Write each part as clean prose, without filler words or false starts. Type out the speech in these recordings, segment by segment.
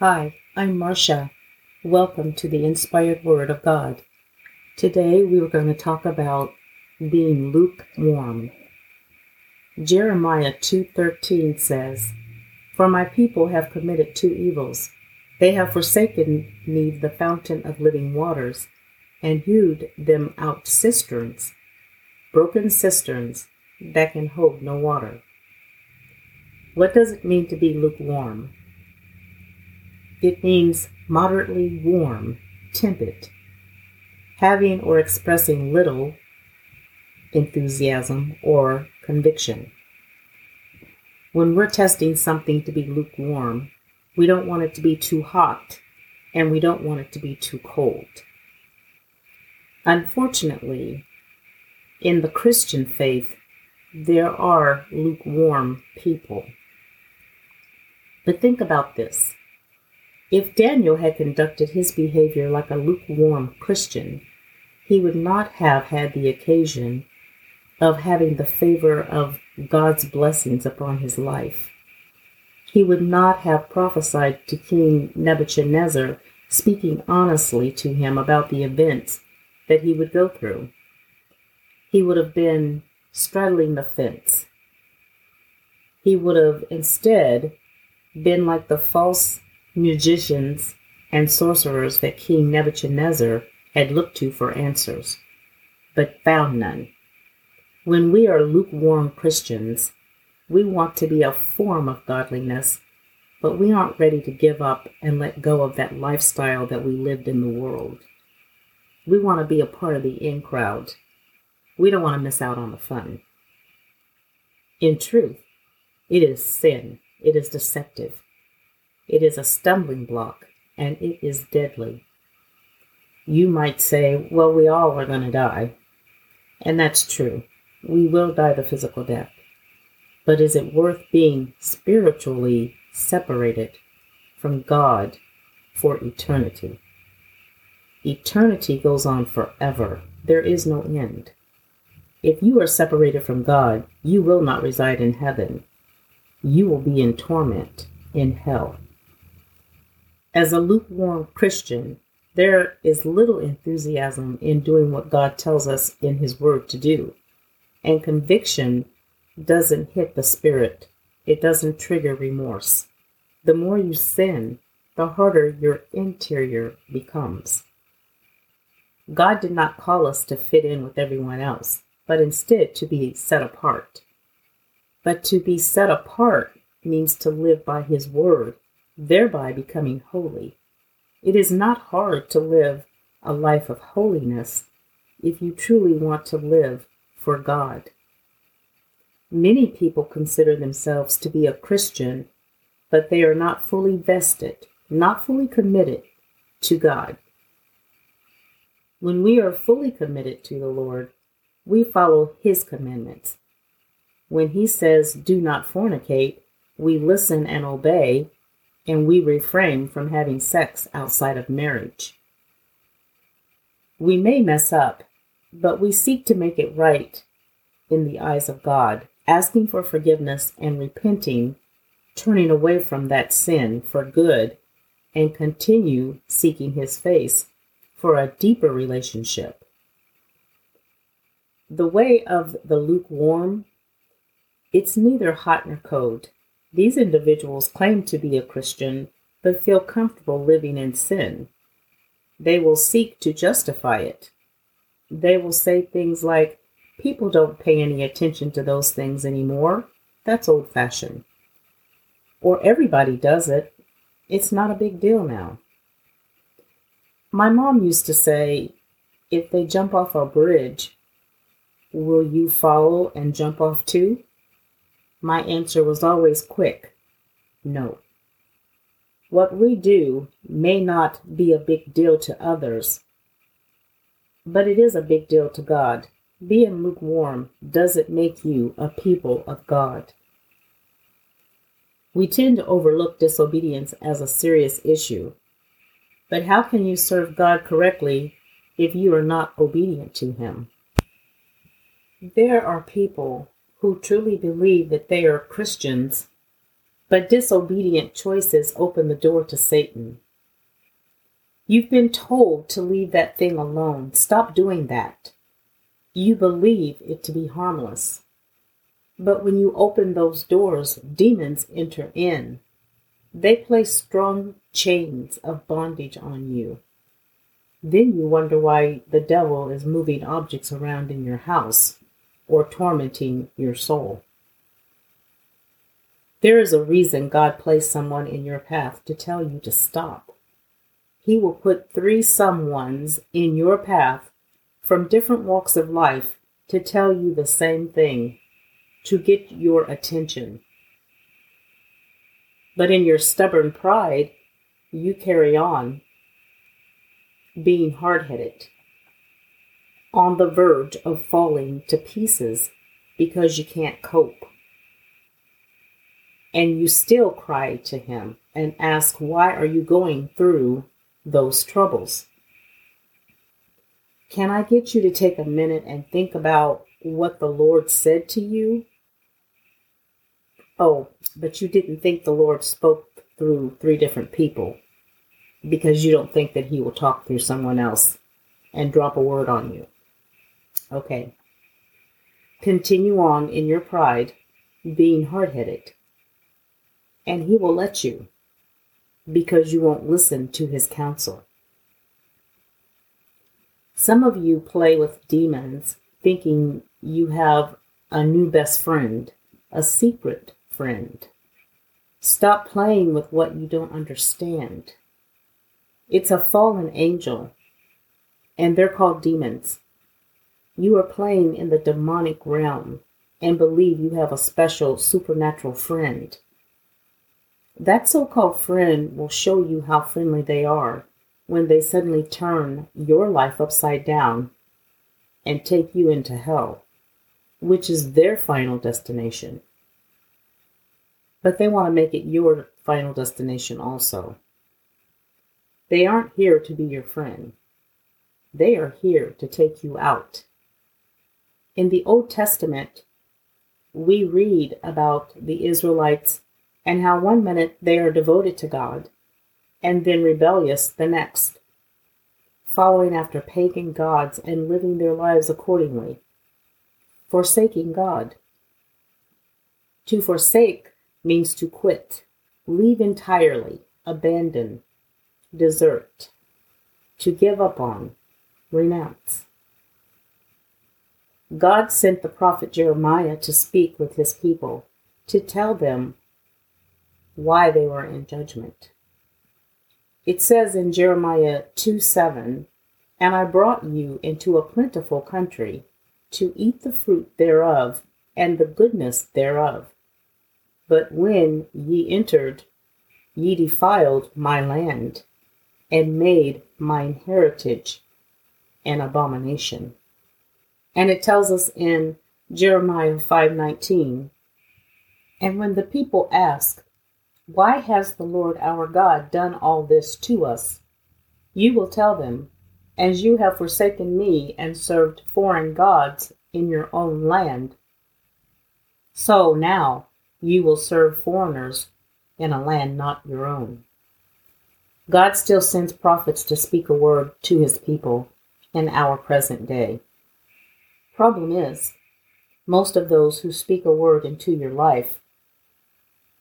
Hi, I'm Marcia. Welcome to the Inspired Word of God. Today we are going to talk about being lukewarm. Jeremiah 2:13 says, "For my people have committed two evils. They have forsaken me, the fountain of living waters, and hewed them out cisterns, broken cisterns that can hold no water." What does it mean to be lukewarm? It means moderately warm, tepid, having or expressing little enthusiasm or conviction. When we're testing something to be lukewarm, we don't want it to be too hot, and we don't want it to be too cold. Unfortunately, in the Christian faith, there are lukewarm people. But think about this. If Daniel had conducted his behavior like a lukewarm Christian, he would not have had the occasion of having the favor of God's blessings upon his life. He would not have prophesied to King Nebuchadnezzar, speaking honestly to him about the events that he would go through. He would have been straddling the fence. He would have instead been like the false magicians and sorcerers that King Nebuchadnezzar had looked to for answers, but found none. When we are lukewarm Christians, we want to be a form of godliness, but we aren't ready to give up and let go of that lifestyle that we lived in the world. We want to be a part of the in crowd. We don't want to miss out on the fun. In truth, it is sin. It is deceptive. It is a stumbling block, and it is deadly. You might say, well, we all are going to die. And that's true. We will die the physical death. But is it worth being spiritually separated from God for eternity? Eternity goes on forever. There is no end. If you are separated from God, you will not reside in heaven. You will be in torment, in hell. As a lukewarm Christian, there is little enthusiasm in doing what God tells us in His Word to do. And conviction doesn't hit the spirit. It doesn't trigger remorse. The more you sin, the harder your interior becomes. God did not call us to fit in with everyone else, but instead to be set apart. But to be set apart means to live by His Word, thereby becoming holy. It is not hard to live a life of holiness if you truly want to live for God. Many people consider themselves to be a Christian, but they are not fully vested, not fully committed to God. When we are fully committed to the Lord, we follow His commandments. When He says, "Do not fornicate," we listen and obey, and we refrain from having sex outside of marriage. We may mess up, but we seek to make it right in the eyes of God, asking for forgiveness and repenting, turning away from that sin for good, and continue seeking His face for a deeper relationship. The way of the lukewarm, it's neither hot nor cold. These individuals claim to be a Christian, but feel comfortable living in sin. They will seek to justify it. They will say things like, people don't pay any attention to those things anymore. That's old-fashioned. Or everybody does it. It's not a big deal now. My mom used to say, if they jump off a bridge, will you follow and jump off too? My answer was always quick, no. What we do may not be a big deal to others, but it is a big deal to God. Being lukewarm doesn't make you a people of God. We tend to overlook disobedience as a serious issue. But how can you serve God correctly if you are not obedient to Him? There are people who truly believe that they are Christians, But disobedient choices open the door to Satan. You've been told to leave that thing alone. Stop doing that. You believe it to be harmless. But when you open those doors, demons enter in. They place strong chains of bondage on you. Then you wonder why the devil is moving objects around in your house or tormenting your soul. There is a reason God placed someone in your path to tell you to stop. He will put 3 someones in your path from different walks of life to tell you the same thing, to get your attention. But in your stubborn pride, you carry on being hard-headed, on the verge of falling to pieces because you can't cope. And you still cry to him and ask, why are you going through those troubles? Can I get you to take a minute and think about what the Lord said to you? Oh, but you didn't think the Lord spoke through 3 different people, because you don't think that he will talk through someone else and drop a word on you. Okay. Continue on in your pride, being hard-headed, and he will let you, because you won't listen to his counsel. Some of you play with demons thinking you have a new best friend, a secret friend. Stop playing with what you don't understand. It's a fallen angel, and they're called demons. You are playing in the demonic realm and believe you have a special supernatural friend. That so-called friend will show you how friendly they are when they suddenly turn your life upside down and take you into hell, which is their final destination. But they want to make it your final destination also. They aren't here to be your friend. They are here to take you out. In the Old Testament, we read about the Israelites and how one minute they are devoted to God and then rebellious the next, following after pagan gods and living their lives accordingly, forsaking God. To forsake means to quit, leave entirely, abandon, desert, to give up on, renounce. God sent the prophet Jeremiah to speak with his people, to tell them why they were in judgment. It says in Jeremiah 2:7, "And I brought you into a plentiful country to eat the fruit thereof and the goodness thereof. But when ye entered, ye defiled my land and made mine heritage an abomination." And it tells us in Jeremiah 5:19, "And when the people ask, why has the Lord our God done all this to us? You will tell them, as you have forsaken me and served foreign gods in your own land, so now you will serve foreigners in a land not your own." God still sends prophets to speak a word to his people in our present day. Problem is, most of those who speak a word into your life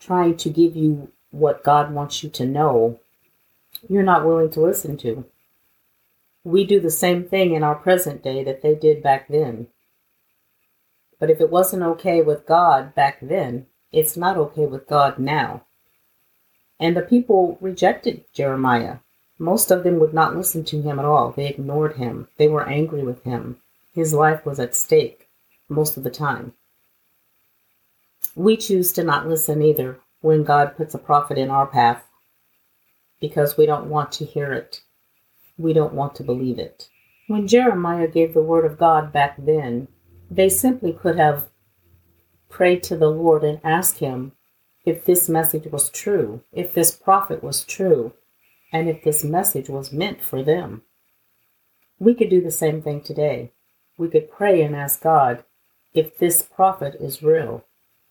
trying to give you what God wants you to know, you're not willing to listen to. We do the same thing in our present day that they did back then. But if it wasn't okay with God back then, it's not okay with God now. And the people rejected Jeremiah. Most of them would not listen to him at all. They ignored him. They were angry with him. His life was at stake most of the time. We choose to not listen either when God puts a prophet in our path, because we don't want to hear it. We don't want to believe it. When Jeremiah gave the word of God back then, they simply could have prayed to the Lord and asked him if this message was true, if this prophet was true, and if this message was meant for them. We could do the same thing today. We could pray and ask God if this prophet is real.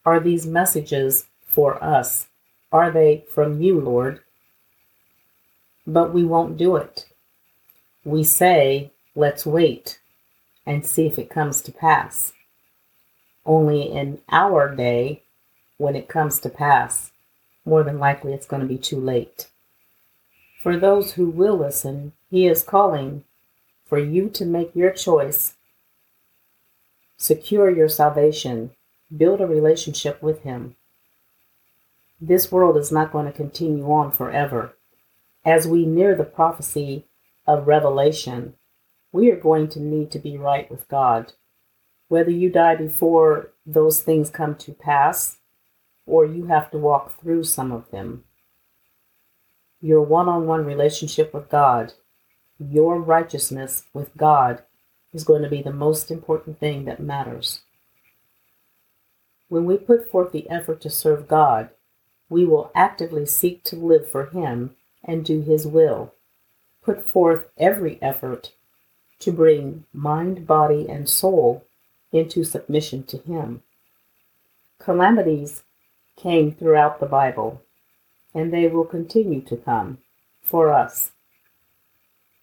Are these messages for us? are they from you, Lord? But we won't do it. We say, let's wait and see if it comes to pass. Only in our day, when it comes to pass, more than likely it's going to be too late. For those who will listen, he is calling for you to make your choice, secure your salvation, build a relationship with him. This world is not going to continue on forever. As we near the prophecy of Revelation, we are going to need to be right with God. Whether you die before those things come to pass, or you have to walk through some of them, your one-on-one relationship with God, your righteousness with God is going to be the most important thing that matters. When we put forth the effort to serve God, we will actively seek to live for him and do his will. Put forth every effort to bring mind, body, and soul into submission to him. Calamities came throughout the Bible, and they will continue to come for us.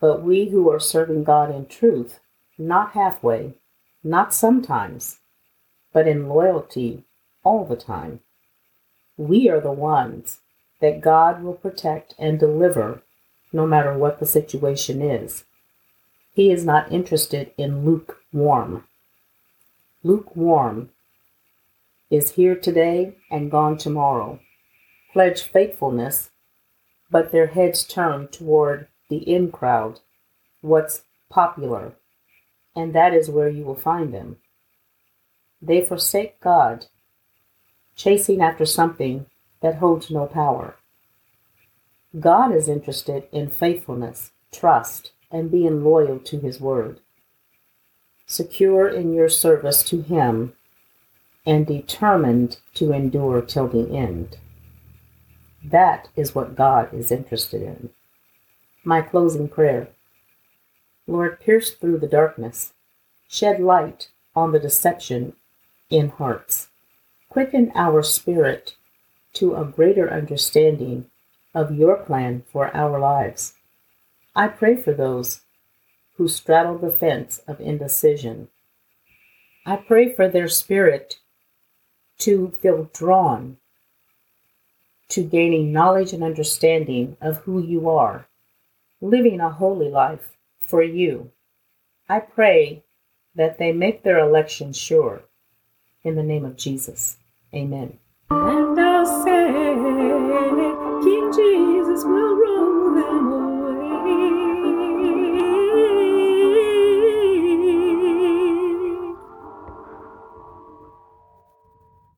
But we who are serving God in truth, not halfway, not sometimes, but in loyalty all the time, we are the ones that God will protect and deliver no matter what the situation is. He is not interested in lukewarm. Lukewarm is here today and gone tomorrow. Pledge faithfulness, but their heads turn toward the in crowd, what's popular, and that is where you will find them. They forsake God, chasing after something that holds no power. God is interested in faithfulness, trust, and being loyal to his word. Secure in your service to him and determined to endure till the end. That is what God is interested in. My closing prayer. Lord, pierce through the darkness. Shed light on the deception in hearts. Quicken our spirit to a greater understanding of your plan for our lives. I pray for those who straddle the fence of indecision. I pray for their spirit to feel drawn to gaining knowledge and understanding of who you are, living a holy life for you. I pray that they make their election sure. In the name of Jesus, amen.